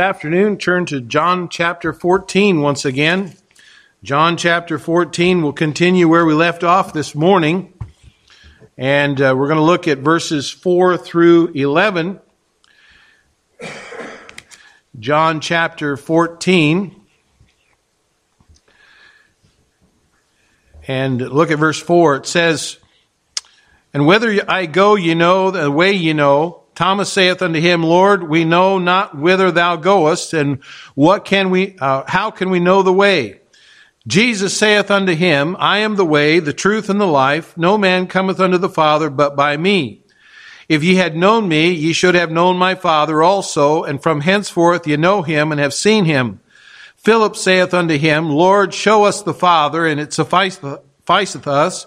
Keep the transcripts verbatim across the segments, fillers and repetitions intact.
afternoon, turn to John chapter fourteen once again. John chapter fourteen will continue where we left off this morning. And uh, we're going to look at verses four through eleven. John chapter fourteen. And look at verse four. It says, "And whither I go, ye know, the way ye know. Thomas saith unto him, Lord, we know not whither thou goest, and what can we? Uh, how can we know the way? Jesus saith unto him, I am the way, the truth, and the life. No man cometh unto the Father but by me. If ye had known me, ye should have known my Father also, and from henceforth ye know him and have seen him. Philip saith unto him, Lord, show us the Father, and it sufficeth us.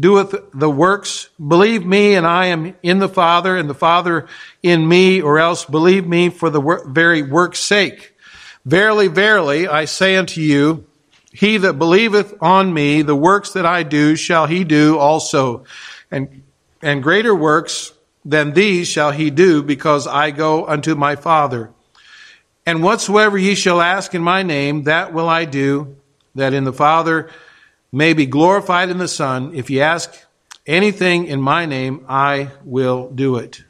doeth the works. Believe me, and I am in the Father, and the Father in me, or else believe me for the wor- very work's sake. Verily, verily, I say unto you, he that believeth on me, the works that I do shall he do also, and and greater works than these shall he do, because I go unto my Father. And whatsoever ye shall ask in my name, that will I do, that in the Father may be glorified in the Son. If ye ask anything in my name, I will do it."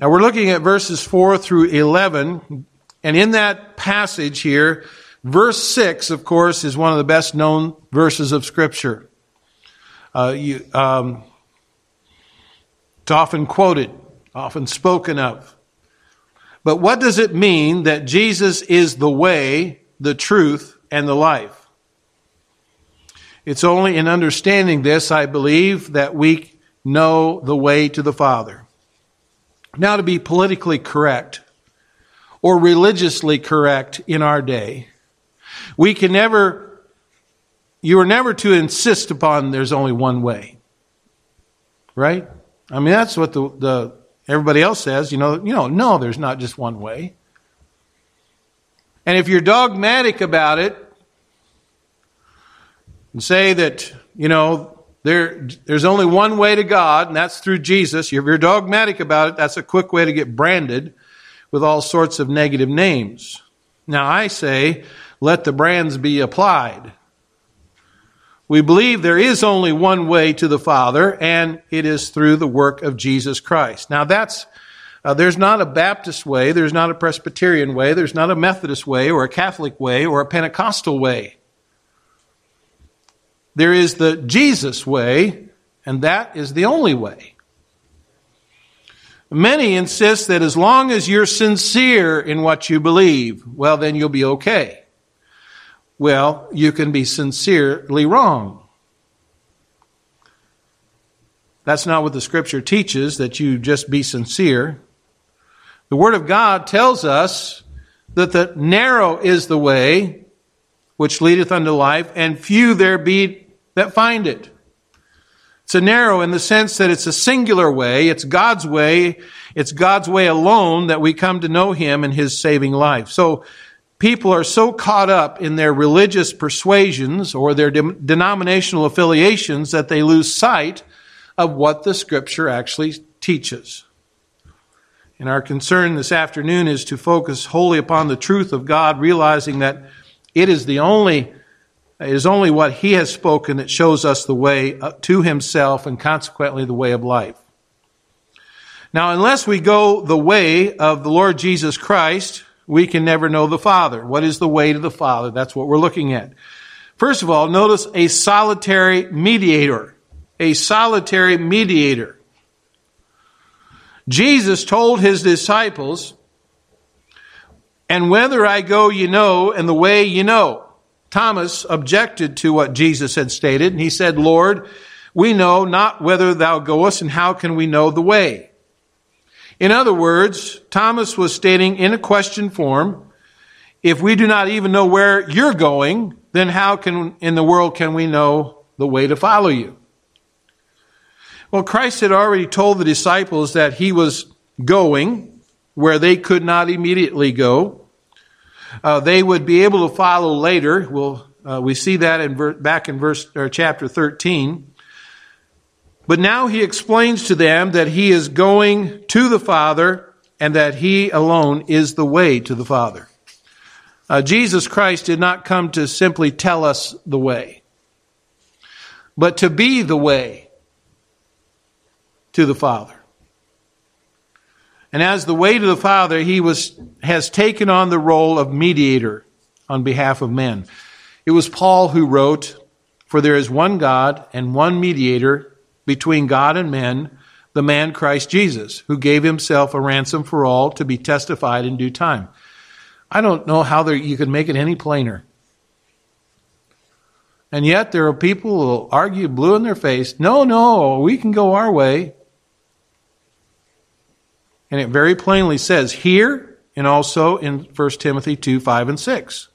Now we're looking at verses four through eleven, and in that passage here, verse six, of course, is one of the best known verses of Scripture. Uh, you, um, it's often quoted, often spoken of. But what does it mean that Jesus is the way, the truth, and the life? It's only in understanding this, I believe, that we know the way to the Father. Now, to be politically correct or religiously correct in our day, we can never, you are never to insist upon there's only one way. Right? I mean, that's what the, the everybody else says, you know, you know, no, there's not just one way. And if you're dogmatic about it, and say that, you know, there there's only one way to God, and that's through Jesus. If you're dogmatic about it, that's a quick way to get branded with all sorts of negative names. Now, I say, let the brands be applied. We believe there is only one way to the Father, and it is through the work of Jesus Christ. Now, that's uh, there's not a Baptist way, there's not a Presbyterian way, there's not a Methodist way, or a Catholic way, or a Pentecostal way. There is the Jesus way, and that is the only way. Many insist that as long as you're sincere in what you believe, well, then you'll be okay. Well, you can be sincerely wrong. That's not what the Scripture teaches, that you just be sincere. The Word of God tells us that the narrow is the way which leadeth unto life, and few there be that find it. It's a narrow in the sense that it's a singular way. It's God's way. It's God's way alone that we come to know Him and His saving life. So people are so caught up in their religious persuasions or their de- denominational affiliations that they lose sight of what the Scripture actually teaches. And our concern this afternoon is to focus wholly upon the truth of God, realizing that It is the only, it is only what He has spoken that shows us the way to Himself and consequently the way of life. Now, unless we go the way of the Lord Jesus Christ, we can never know the Father. What is the way to the Father? That's what we're looking at. First of all, notice a solitary mediator. A solitary mediator. Jesus told His disciples, "And whether I go, you know, and the way you know." Thomas objected to what Jesus had stated, and he said, "Lord, we know not whither thou goest, and how can we know the way?" In other words, Thomas was stating in a question form, if we do not even know where you're going, then how can in the world can we know the way to follow you? Well, Christ had already told the disciples that he was going where they could not immediately go. Uh, they would be able to follow later. We'll, uh, we see that in ver- back in verse or chapter thirteen. But now he explains to them that he is going to the Father and that he alone is the way to the Father. Uh, Jesus Christ did not come to simply tell us the way, but to be the way to the Father. And as the way to the Father, he was has taken on the role of mediator on behalf of men. It was Paul who wrote, "For there is one God and one mediator between God and men, the man Christ Jesus, who gave himself a ransom for all to be testified in due time." I don't know how there, you could make it any plainer. And yet there are people who will argue blue in their face, no, no, we can go our way. And it very plainly says here and also in First Timothy two, five, and six.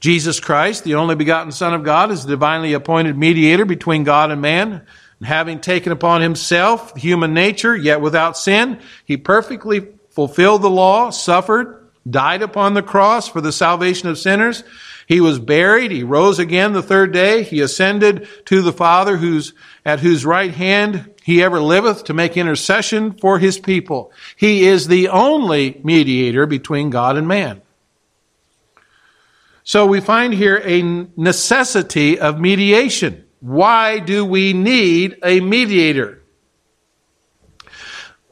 Jesus Christ, the only begotten Son of God, is the divinely appointed mediator between God and man. And having taken upon himself human nature, yet without sin, he perfectly fulfilled the law, suffered, died upon the cross for the salvation of sinners. He was buried. He rose again the third day. He ascended to the Father, whose, at whose right hand he ever liveth to make intercession for his people. He is the only mediator between God and man. So we find here a necessity of mediation. Why do we need a mediator?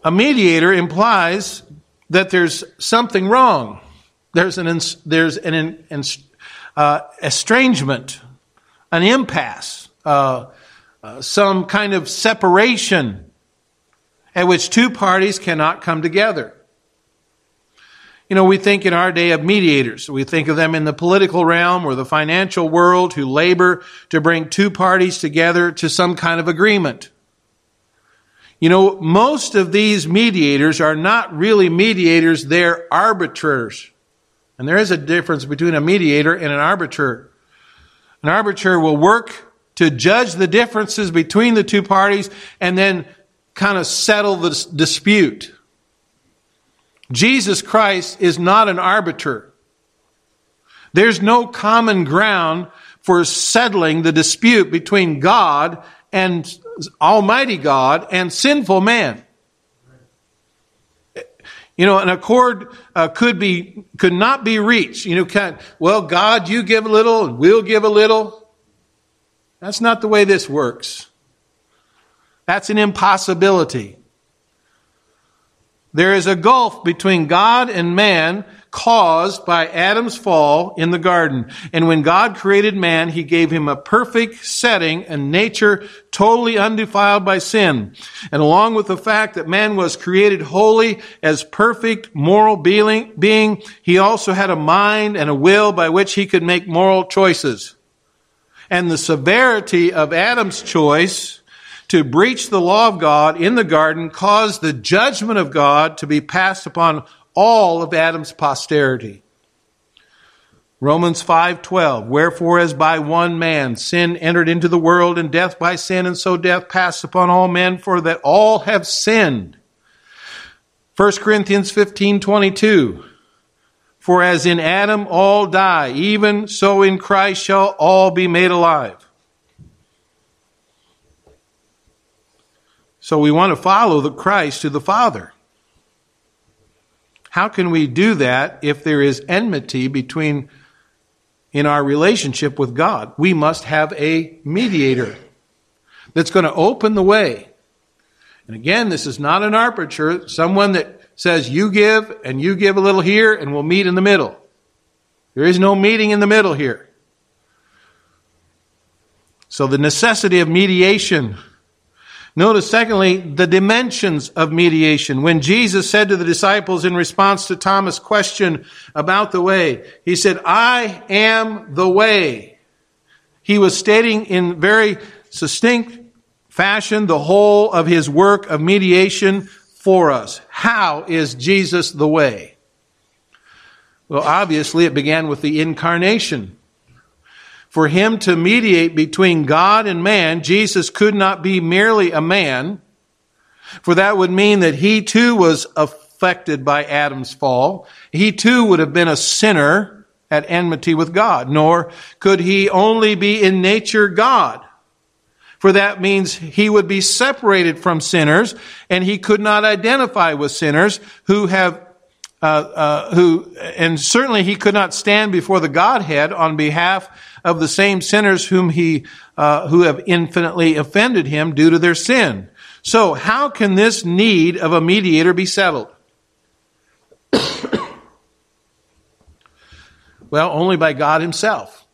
A mediator implies that there's something wrong. There's an there's an, an uh, estrangement, an impasse, uh, uh, some kind of separation at which two parties cannot come together. You know, we think in our day of mediators. We think of them in the political realm or the financial world who labor to bring two parties together to some kind of agreement. You know, most of these mediators are not really mediators, they're arbiters. And there is a difference between a mediator and an arbiter. An arbiter will work to judge the differences between the two parties and then kind of settle the dispute. Jesus Christ is not an arbiter. There's no common ground for settling the dispute between God and Almighty God and sinful man. You know, an accord uh, could be could not be reached. You know, kind of, well, God, you give a little, and we'll give a little. That's not the way this works. That's an impossibility. There is a gulf between God and man caused by Adam's fall in the garden. And when God created man, he gave him a perfect setting and nature totally undefiled by sin. And along with the fact that man was created holy as perfect moral being, he also had a mind and a will by which he could make moral choices. And the severity of Adam's choice to breach the law of God in the garden caused the judgment of God to be passed upon all of Adam's posterity. Romans five twelve, wherefore as by one man sin entered into the world, and death by sin, and so death passed upon all men, for that all have sinned. First Corinthians fifteen twenty-two, for as in Adam all die, even so in Christ shall all be made alive. So we want to follow the Christ to the Father. How can we do that if there is enmity between in our relationship with God? We must have a mediator that's going to open the way. And again, this is not an arbiter, someone that says you give and you give a little here and we'll meet in the middle. There is no meeting in the middle here. So the necessity of mediation. Notice, secondly, the dimensions of mediation. When Jesus said to the disciples in response to Thomas' question about the way, he said, I am the way. He was stating in very succinct fashion the whole of his work of mediation for us. How is Jesus the way? Well, obviously, it began with the incarnation. for him to mediate between God and man, Jesus could not be merely a man, for that would mean that he too was affected by Adam's fall. He too would have been a sinner at enmity with God, nor could he only be in nature God, for that means he would be separated from sinners, and he could not identify with sinners who have Uh, uh, who, and certainly he could not stand before the Godhead on behalf of the same sinners whom he, uh, who have infinitely offended him due to their sin. So how can this need of a mediator be settled? Well, only by God himself.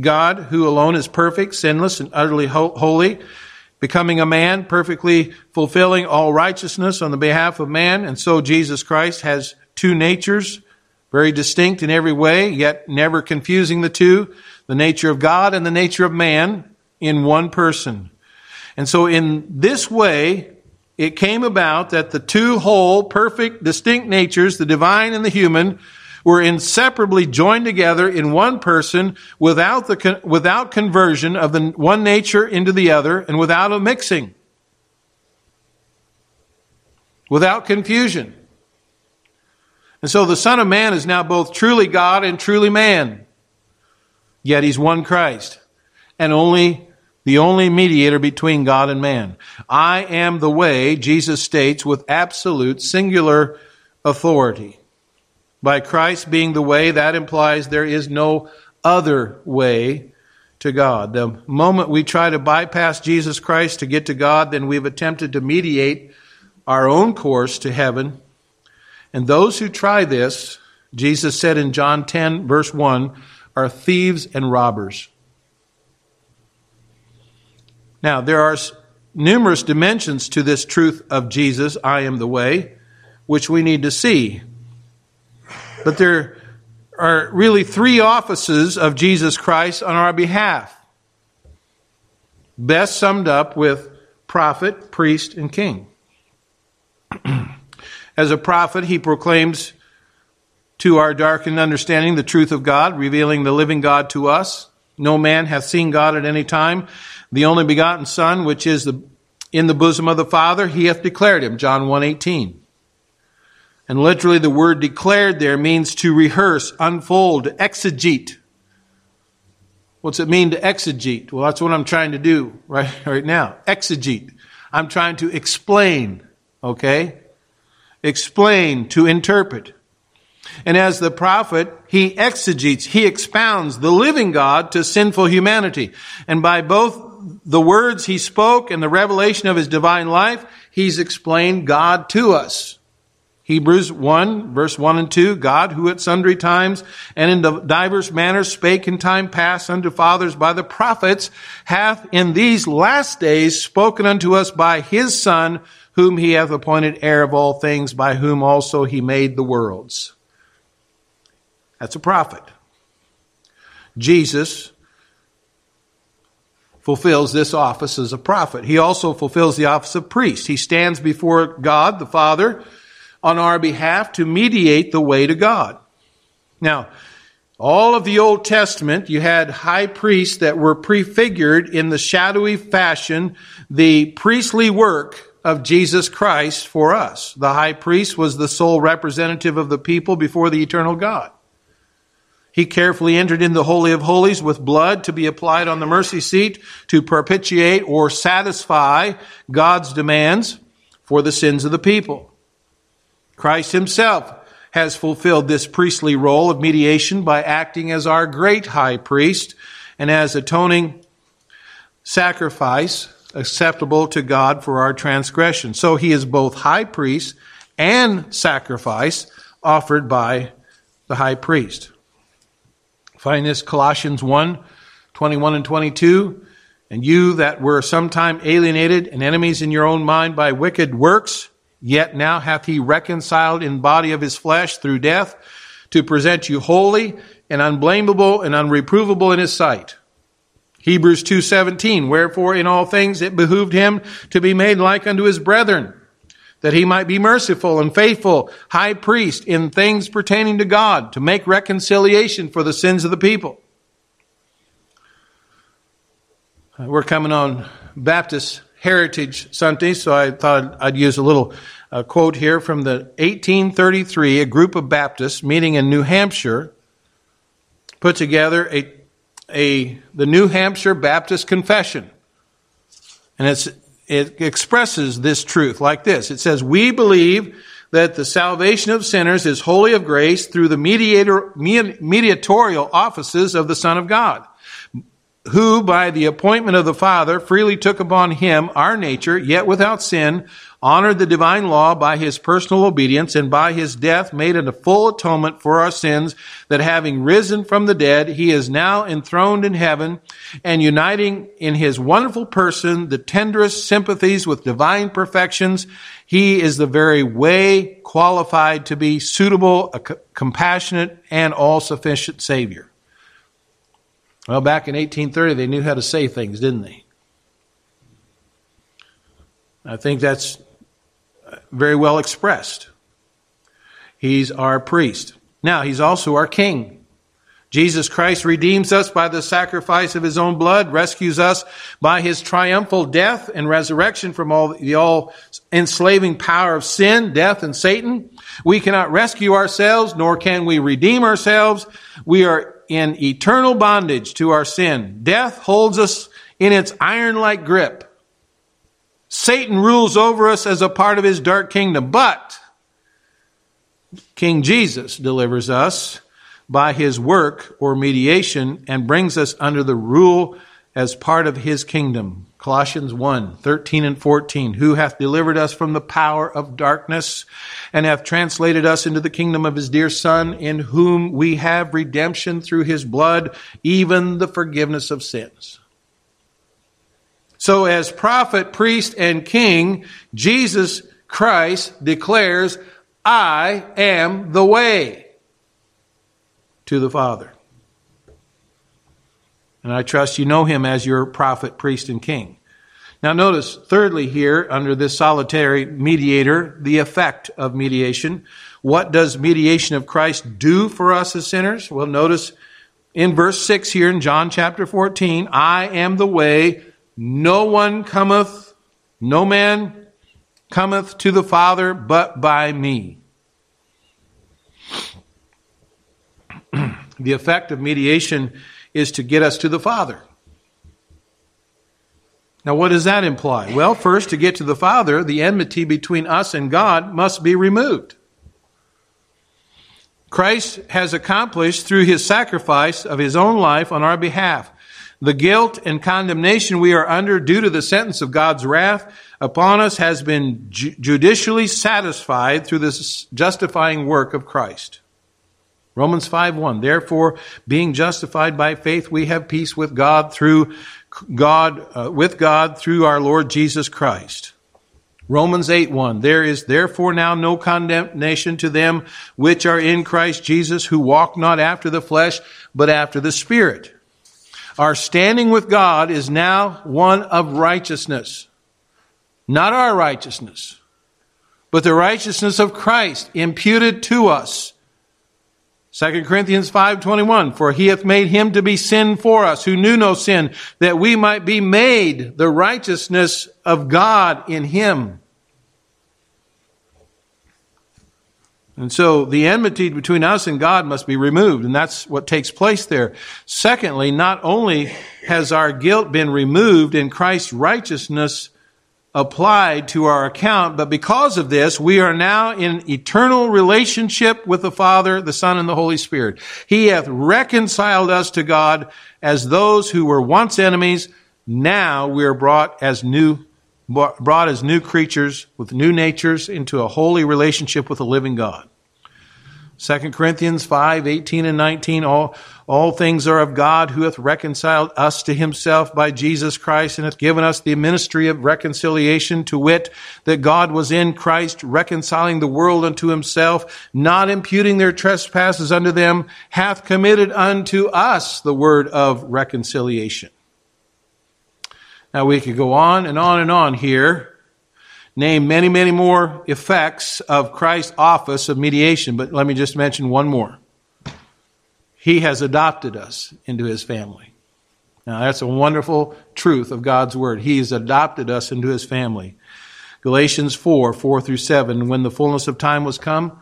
God, who alone is perfect, sinless, and utterly ho- holy, becoming a man, perfectly fulfilling all righteousness on the behalf of man. And so Jesus Christ has two natures, very distinct in every way, yet never confusing the two, the nature of God and the nature of man in one person. And so in this way, it came about that the two whole, perfect, distinct natures, the divine and the human, were inseparably joined together in one person without the without conversion of the one nature into the other and without a mixing, without confusion. And so the Son of Man is now both truly God and truly man, yet he's one Christ and only the only mediator between God and man. I am the way, Jesus states, with absolute singular authority. By Christ being the way, that implies there is no other way to God. The moment we try to bypass Jesus Christ to get to God, then we've attempted to mediate our own course to heaven. And those who try this, Jesus said in John ten, verse one, are thieves and robbers. Now, there are numerous dimensions to this truth of Jesus, I am the way, which we need to see. But there are really three offices of Jesus Christ on our behalf, best summed up with prophet, priest, and king. As a prophet, he proclaims to our darkened understanding the truth of God, revealing the living God to us. No man hath seen God at any time. The only begotten Son, which is the, in the bosom of the Father, he hath declared him, John one eighteen. And literally the word declared there means to rehearse, unfold, exegete. What's it mean to exegete? Well, that's what I'm trying to do right, right now. Exegete. I'm trying to explain, okay? Explain, to interpret. And as the prophet, he exegetes, he expounds the living God to sinful humanity. And by both the words he spoke and the revelation of his divine life, he's explained God to us. Hebrews one, verse one and two, God, who at sundry times and in diverse manners spake in time past unto fathers by the prophets, hath in these last days spoken unto us by his Son, whom he hath appointed heir of all things, by whom also he made the worlds. That's a prophet. Jesus fulfills this office as a prophet. He also fulfills the office of priest. He stands before God, the Father, on our behalf to mediate the way to God. Now, all of the Old Testament, you had high priests that were prefigured in the shadowy fashion, the priestly work of Jesus Christ for us. The high priest was the sole representative of the people before the eternal God. He carefully entered in the Holy of Holies with blood to be applied on the mercy seat to propitiate or satisfy God's demands for the sins of the people. Christ himself has fulfilled this priestly role of mediation by acting as our great high priest and as atoning sacrifice acceptable to God for our transgression. So he is both high priest and sacrifice offered by the high priest. Find this Colossians one, twenty-one and twenty-two. And you that were sometime alienated and enemies in your own mind by wicked works, yet now hath he reconciled in body of his flesh through death to present you holy and unblameable and unreprovable in his sight. Hebrews two seventeen, wherefore in all things it behooved him to be made like unto his brethren, that he might be merciful and faithful, high priest in things pertaining to God, to make reconciliation for the sins of the people. We're coming on Baptist Heritage Sunday, so I thought I'd use a little uh, quote here from the eighteen thirty-three, a group of Baptists meeting in New Hampshire put together a a the New Hampshire Baptist Confession. And it's it expresses this truth like this. It says, "We believe that the salvation of sinners is wholly of grace through the mediator, mediatorial offices of the Son of God, who by the appointment of the Father freely took upon him our nature, yet without sin, honored the divine law by his personal obedience, and by his death made a full atonement for our sins, that having risen from the dead, he is now enthroned in heaven, and uniting in his wonderful person the tenderest sympathies with divine perfections, he is the very way qualified to be suitable, a compassionate, and all-sufficient Savior." Well, back in eighteen thirty, they knew how to say things, didn't they? I think that's very well expressed. He's our priest. Now, he's also our king. Jesus Christ redeems us by the sacrifice of his own blood, rescues us by his triumphal death and resurrection from all the all-enslaving power of sin, death, and Satan. We cannot rescue ourselves, nor can we redeem ourselves. We are in eternal bondage to our sin. Death holds us in its iron-like grip. Satan rules over us as a part of his dark kingdom, but King Jesus delivers us by his work or mediation and brings us under the rule as part of his kingdom. Colossians one, thirteen and fourteen, "Who hath delivered us from the power of darkness, and hath translated us into the kingdom of his dear Son, in whom we have redemption through his blood, even the forgiveness of sins." So as prophet, priest, and king, Jesus Christ declares, "I am the way to the Father." And I trust you know him as your prophet, priest, and king. Now notice, thirdly here, under this solitary mediator, the effect of mediation. What does mediation of Christ do for us as sinners? Well, notice in verse six here in John chapter fourteen, "I am the way, no one cometh, no man cometh to the Father but by me." The effect of mediation is to get us to the Father. Now, what does that imply? Well, first, to get to the Father, the enmity between us and God must be removed. Christ has accomplished through his sacrifice of his own life on our behalf the guilt and condemnation we are under due to the sentence of God's wrath upon us has been ju- judicially satisfied through this justifying work of Christ. Romans five one, "Therefore, being justified by faith, we have peace with God through God uh, with God through our Lord Jesus Christ." Romans eight one, "There is therefore now no condemnation to them which are in Christ Jesus, who walk not after the flesh, but after the Spirit." Our standing with God is now one of righteousness. Not our righteousness, but the righteousness of Christ imputed to us. Second Corinthians five twenty-one, "For he hath made him to be sin for us, who knew no sin, that we might be made the righteousness of God in him." And so the enmity between us and God must be removed, and that's what takes place there. Secondly, not only has our guilt been removed and Christ's righteousness applied to our account, but because of this, we are now in eternal relationship with the Father, the Son, and the Holy Spirit. "He hath reconciled us to God as those who were once enemies. Now we are brought as new, brought as new creatures with new natures into a holy relationship with the living God." Second Corinthians five, eighteen and nineteen, all, all things are of God, who hath reconciled us to himself by Jesus Christ, and hath given us the ministry of reconciliation, to wit, that God was in Christ reconciling the world unto himself, not imputing their trespasses unto them, hath committed unto us the word of reconciliation. Now we could go on and on and on here. Name many, many more effects of Christ's office of mediation, but let me just mention one more. He has adopted us into his family. Now that's a wonderful truth of God's word. He has adopted us into his family. Galatians four, four through seven, when the fullness of time was come,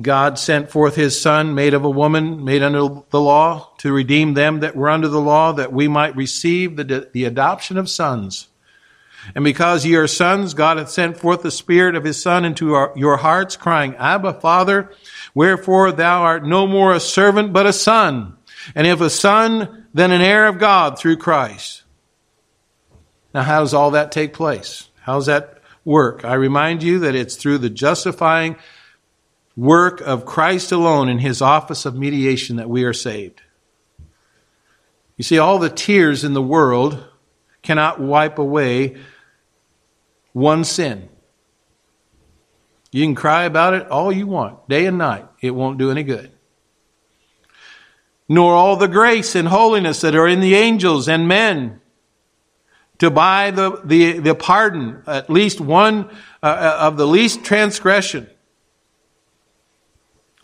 God sent forth his Son, made of a woman, made under the law, to redeem them that were under the law, that we might receive the, the adoption of sons. And because ye are sons, God hath sent forth the Spirit of his Son into our, your hearts, crying, Abba, Father, wherefore thou art no more a servant, but a son. And if a son, then an heir of God through Christ. Now how does all that take place? How does that work? I remind you that it's through the justifying work of Christ alone in his office of mediation that we are saved. You see, all the tears in the world cannot wipe away one sin. You can cry about it all you want, day and night. It won't do any good. Nor all the grace and holiness that are in the angels and men to buy the, the, the pardon, at least one uh, of the least transgression.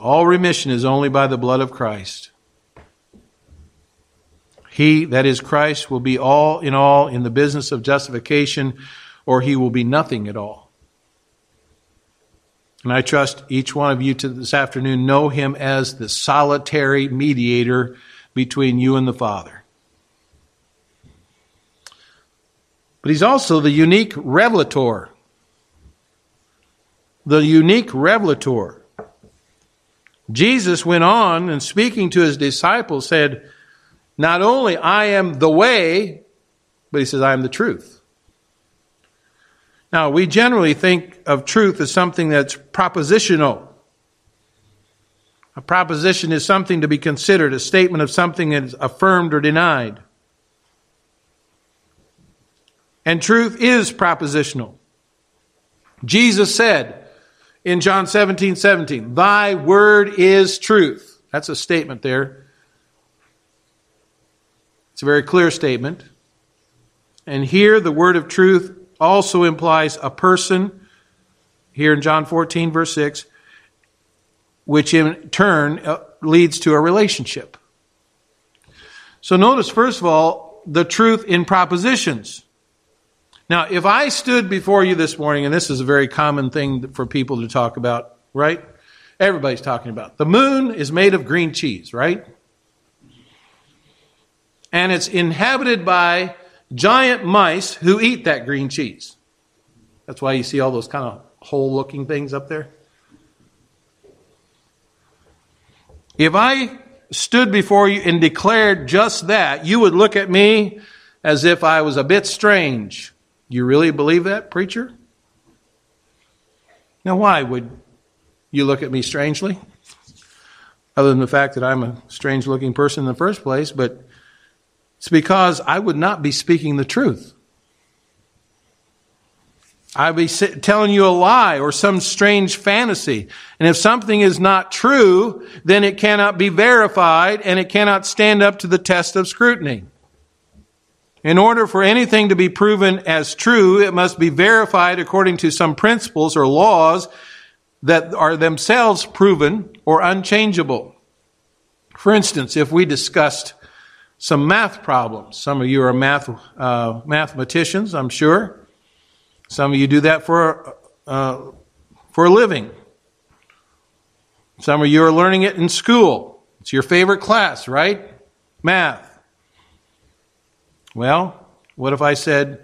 All remission is only by the blood of Christ. He, that is Christ, will be all in all in the business of justification, or he will be nothing at all. And I trust each one of you to this afternoon know him as the solitary mediator between you and the Father. But he's also the unique revelator. The unique revelator. Jesus went on and speaking to his disciples said, not only I am the way, but he says, I am the truth. Now, we generally think of truth as something that's propositional. A proposition is something to be considered, a statement of something that is affirmed or denied. And truth is propositional. Jesus said, in John seventeen, seventeen, thy word is truth. That's a statement there. It's a very clear statement. And here the word of truth also implies a person, here in John fourteen, verse six, which in turn leads to a relationship. So notice, first of all, the truth in propositions. Now, if I stood before you this morning, and this is a very common thing for people to talk about, right? Everybody's talking about. The moon is made of green cheese, right? And it's inhabited by giant mice who eat that green cheese. That's why you see all those kind of hole-looking things up there. If I stood before you and declared just that, you would look at me as if I was a bit strange. You really believe that, preacher? Now, why would you look at me strangely? Other than the fact that I'm a strange-looking person in the first place, but it's because I would not be speaking the truth. I'd be telling you a lie or some strange fantasy. And if something is not true, then it cannot be verified and it cannot stand up to the test of scrutiny. In order for anything to be proven as true, it must be verified according to some principles or laws that are themselves proven or unchangeable. For instance, if we discussed some math problems, some of you are math uh, mathematicians, I'm sure. Some of you do that for uh, for a living. Some of you are learning it in school. It's your favorite class, right? Math. Well, what if I said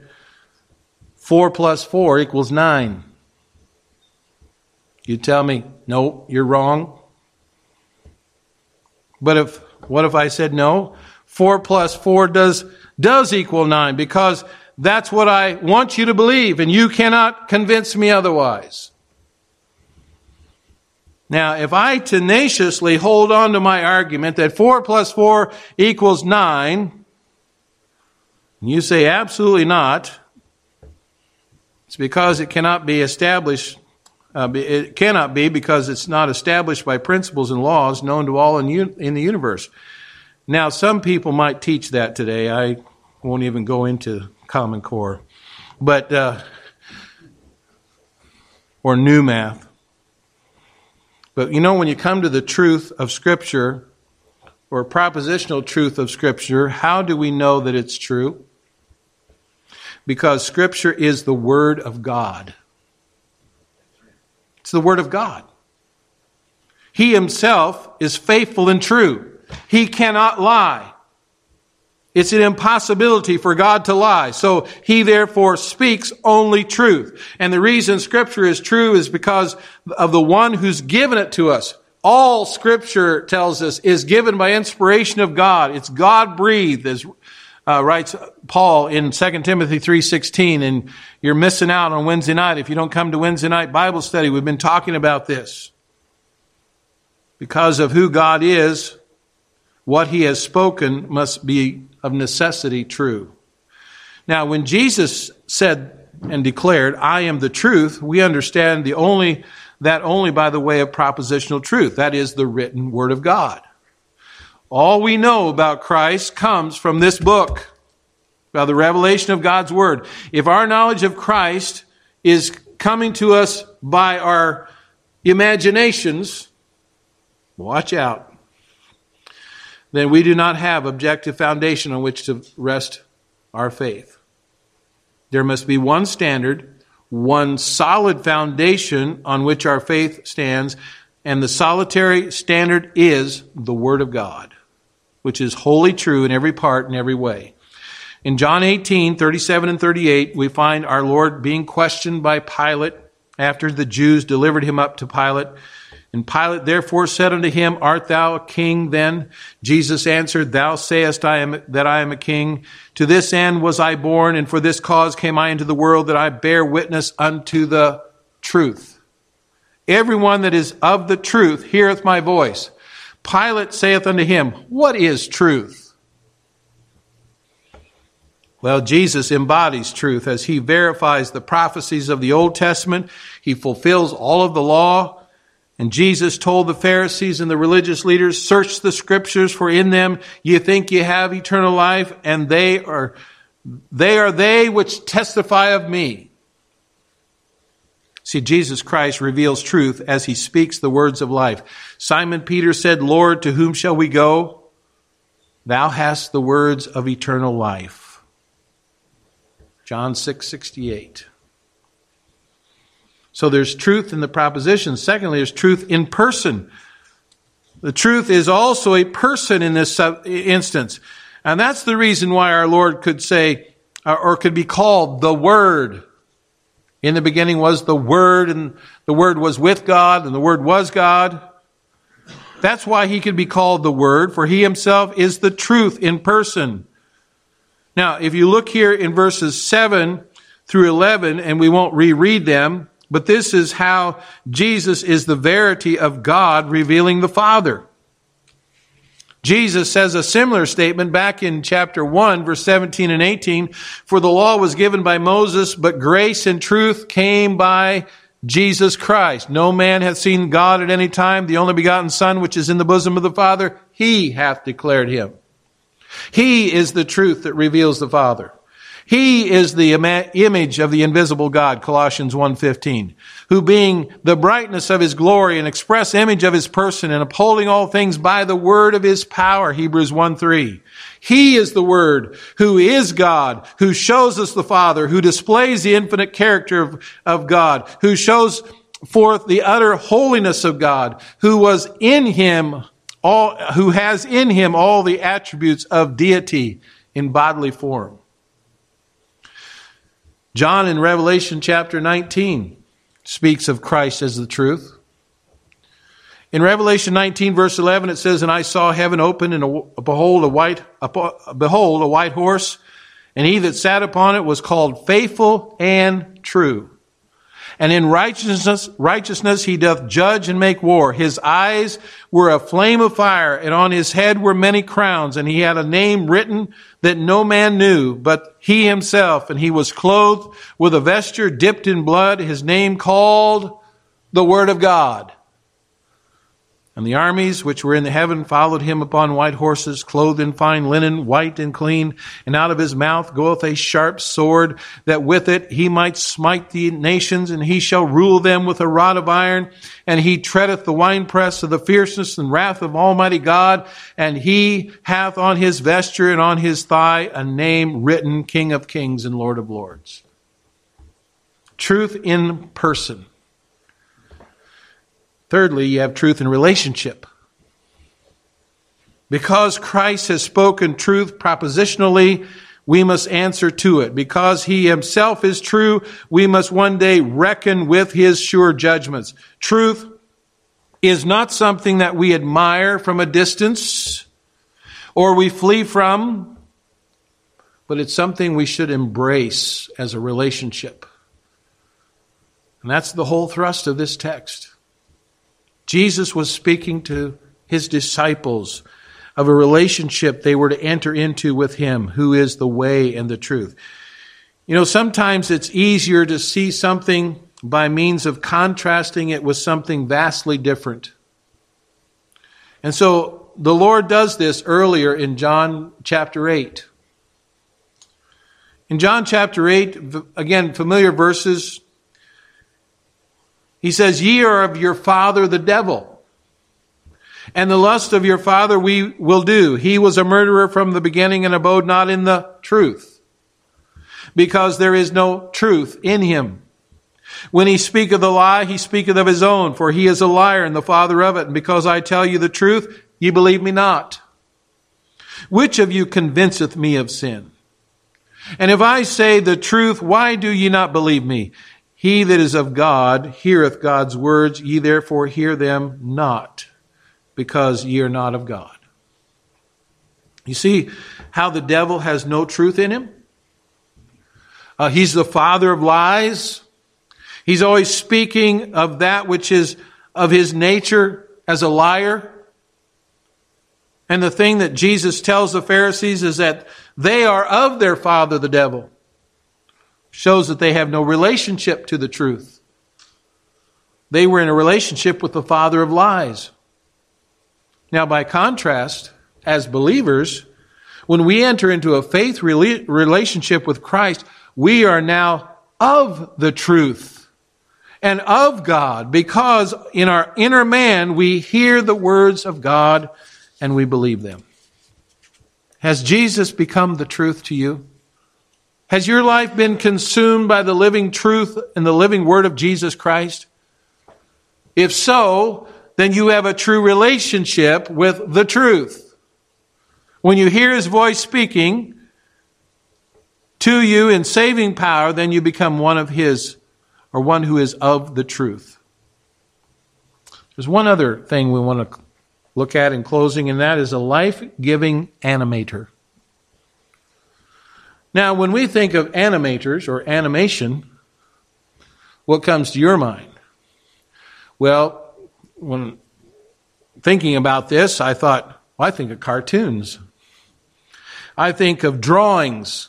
four plus four equals nine? You'd tell me, no, you're wrong. But if what if I said, no, four plus four does, does equal nine, because that's what I want you to believe, and you cannot convince me otherwise. Now, if I tenaciously hold on to my argument that four plus four equals nine... and you say, absolutely not. It's because it cannot be established. Uh, it cannot be because it's not established by principles and laws known to all in, un- in the universe. Now, some people might teach that today. I won't even go into Common Core, but uh, or new math. But you know, when you come to the truth of Scripture, or propositional truth of Scripture, how do we know that it's true? Because Scripture is the Word of God. It's the Word of God. He Himself is faithful and true. He cannot lie. It's an impossibility for God to lie. So He therefore speaks only truth. And the reason Scripture is true is because of the one who's given it to us. All Scripture tells us is given by inspiration of God. It's God-breathed, as uh, writes Paul in Second Timothy three sixteen. And you're missing out on Wednesday night if you don't come to Wednesday night Bible study. We've been talking about this. Because of who God is, what He has spoken must be of necessity true. Now, when Jesus said and declared, "I am the truth," we understand the only that only by the way of propositional truth. That is the written Word of God. All we know about Christ comes from this book, by the revelation of God's Word. If our knowledge of Christ is coming to us by our imaginations, watch out, then we do not have objective foundation on which to rest our faith. There must be one standard, one solid foundation on which our faith stands, and the solitary standard is the Word of God, which is wholly true in every part and every way. In John eighteen, thirty-seven and thirty-eight, we find our Lord being questioned by Pilate after the Jews delivered Him up to Pilate. And Pilate therefore said unto him, "Art thou a king then?" Jesus answered, "Thou sayest I am, that I am a king. To this end was I born, and for this cause came I into the world, that I bear witness unto the truth. Everyone that is of the truth heareth my voice." Pilate saith unto him, "What is truth?" Well, Jesus embodies truth as He verifies the prophecies of the Old Testament. He fulfills all of the law. And Jesus told the Pharisees and the religious leaders, "Search the Scriptures, for in them you think you have eternal life, and they are they are they which testify of me." See, Jesus Christ reveals truth as He speaks the words of life. Simon Peter said, "Lord, to whom shall we go? Thou hast the words of eternal life." John six sixty-eight. So there's truth in the proposition. Secondly, there's truth in person. The truth is also a person in this instance. And that's the reason why our Lord could say, or could be called, the Word. In the beginning was the Word, and the Word was with God, and the Word was God. That's why He could be called the Word, for He Himself is the truth in person. Now, if you look here in verses seven through eleven, and we won't reread them, but this is how Jesus is the verity of God revealing the Father. Jesus says a similar statement back in chapter one, verse seventeen and eighteen. "For the law was given by Moses, but grace and truth came by Jesus Christ. No man hath seen God at any time. The only begotten Son, which is in the bosom of the Father, He hath declared Him." He is the truth that reveals the Father. He is the image of the invisible God, Colossians one fifteen, who being the brightness of His glory and express image of His person and upholding all things by the word of His power, Hebrews one three. He is the Word, who is God, who shows us the Father, who displays the infinite character of, of God, who shows forth the utter holiness of God, who was in Him all, who has in Him all the attributes of deity in bodily form. John in Revelation chapter nineteen speaks of Christ as the truth. In Revelation nineteen verse eleven it says, "And I saw heaven open, and a, behold a white a, behold a white horse, and he that sat upon it was called Faithful and True. And in righteousness righteousness he doth judge and make war. His eyes were a flame of fire, and on his head were many crowns, and he had a name written that no man knew but he himself. And he was clothed with a vesture dipped in blood, his name called the Word of God." And the armies which were in the heaven followed him upon white horses, clothed in fine linen, white and clean. And out of his mouth goeth a sharp sword, that with it he might smite the nations, and he shall rule them with a rod of iron. And he treadeth the winepress of the fierceness and wrath of Almighty God. And he hath on his vesture and on his thigh a name written, King of Kings and Lord of Lords. Truth in person. Thirdly, you have truth in relationship. Because Christ has spoken truth propositionally, we must answer to it. Because he himself is true, we must one day reckon with his sure judgments. Truth is not something that we admire from a distance or we flee from, but it's something we should embrace as a relationship. And that's the whole thrust of this text. Jesus was speaking to his disciples of a relationship they were to enter into with him, who is the way and the truth. You know, sometimes it's easier to see something by means of contrasting it with something vastly different. And so the Lord does this earlier in John chapter eight. In John chapter eight, again, familiar verses, he says, ye are of your father the devil, and the lust of your father we will do. He was a murderer from the beginning and abode not in the truth, because there is no truth in him. When he speaketh a lie, he speaketh of his own, for he is a liar and the father of it. And because I tell you the truth, ye believe me not. Which of you convinceth me of sin? And if I say the truth, why do ye not believe me? He that is of God heareth God's words, ye therefore hear them not, because ye are not of God. You see how the devil has no truth in him? Uh, he's the father of lies. He's always speaking of that which is of his nature as a liar. And the thing that Jesus tells the Pharisees is that they are of their father, the devil. Shows that they have no relationship to the truth. They were in a relationship with the father of lies. Now, by contrast, as believers, when we enter into a faith relationship with Christ, we are now of the truth and of God, because in our inner man, we hear the words of God and we believe them. Has Jesus become the truth to you? Has your life been consumed by the living truth and the living word of Jesus Christ? If so, then you have a true relationship with the truth. When you hear his voice speaking to you in saving power, then you become one of his, or one who is of the truth. There's one other thing we want to look at in closing, and that is a life-giving animator. Now, when we think of animators or animation, what comes to your mind? Well, when thinking about this, I thought, well, I think of cartoons. I think of drawings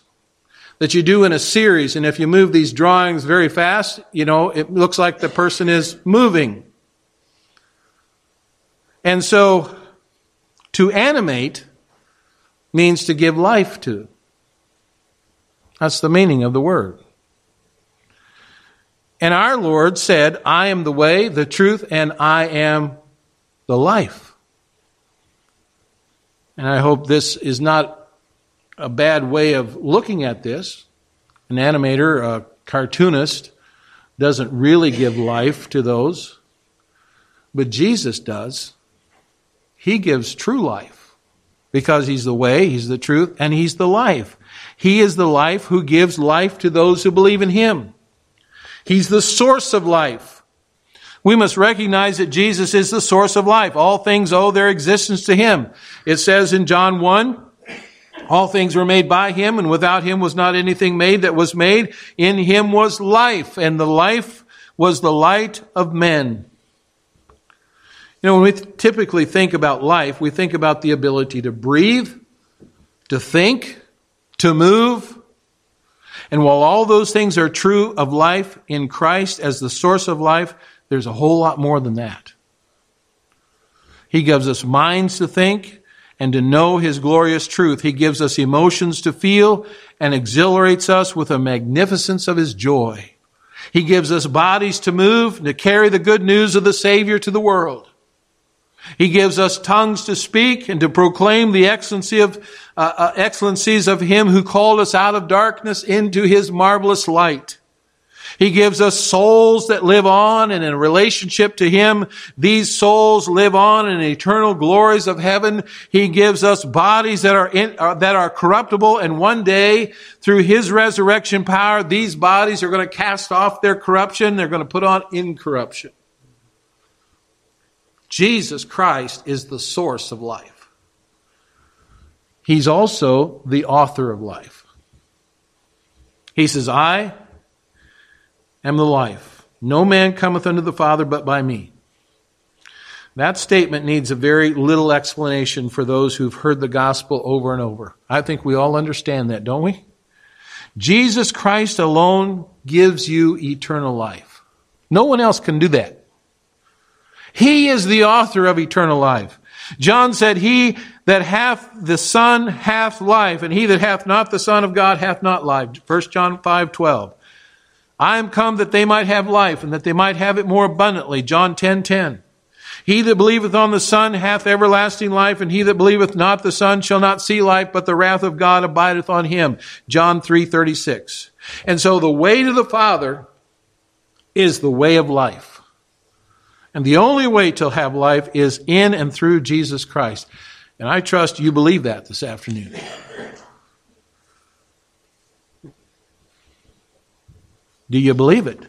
that you do in a series, and if you move these drawings very fast, you know, it looks like the person is moving. And so, to animate means to give life to. That's the meaning of the word. And our Lord said, I am the way, the truth, and I am the life. And I hope this is not a bad way of looking at this. An animator, a cartoonist, doesn't really give life to those. But Jesus does. He gives true life, because he's the way, he's the truth, and he's the life. He is the life who gives life to those who believe in him. He's the source of life. We must recognize that Jesus is the source of life. All things owe their existence to him. It says in John one, all things were made by him, and without him was not anything made that was made. In him was life, and the life was the light of men. You know, when we typically think about life, we think about the ability to breathe, to think, to move. And while all those things are true of life in Christ as the source of life, there's a whole lot more than that. He gives us minds to think and to know His glorious truth. He gives us emotions to feel and exhilarates us with the magnificence of His joy. He gives us bodies to move, to carry the good news of the Savior to the world. He gives us tongues to speak and to proclaim the excellency of, uh, uh, excellencies of Him who called us out of darkness into His marvelous light. He gives us souls that live on and in relationship to Him. These souls live on in eternal glories of heaven. He gives us bodies that are in, uh, that are corruptible, and one day, through His resurrection power, these bodies are going to cast off their corruption. They're going to put on incorruption. Jesus Christ is the source of life. He's also the author of life. He says, I am the life. No man cometh unto the Father but by me. That statement needs a very little explanation for those who've heard the gospel over and over. I think we all understand that, don't we? Jesus Christ alone gives you eternal life. No one else can do that. He is the author of eternal life. John said, He that hath the Son hath life, and he that hath not the Son of God hath not life. First John five twelve. I am come that they might have life, and that they might have it more abundantly. John ten ten. He that believeth on the Son hath everlasting life, and he that believeth not the Son shall not see life, but the wrath of God abideth on him. John three thirty-six. And so the way to the Father is the way of life. And the only way to have life is in and through Jesus Christ. And I trust you believe that this afternoon. Do you believe it?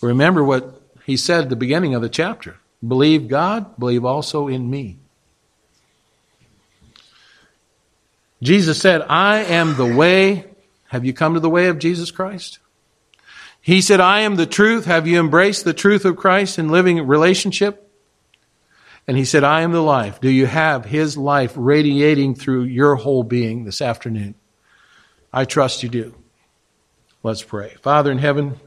Remember what he said at the beginning of the chapter. Believe God, believe also in me. Jesus said, I am the way. Have you come to the way of Jesus Christ? He said, I am the truth. Have you embraced the truth of Christ in living relationship? And He said, I am the life. Do you have His life radiating through your whole being this afternoon? I trust you do. Let's pray. Father in heaven,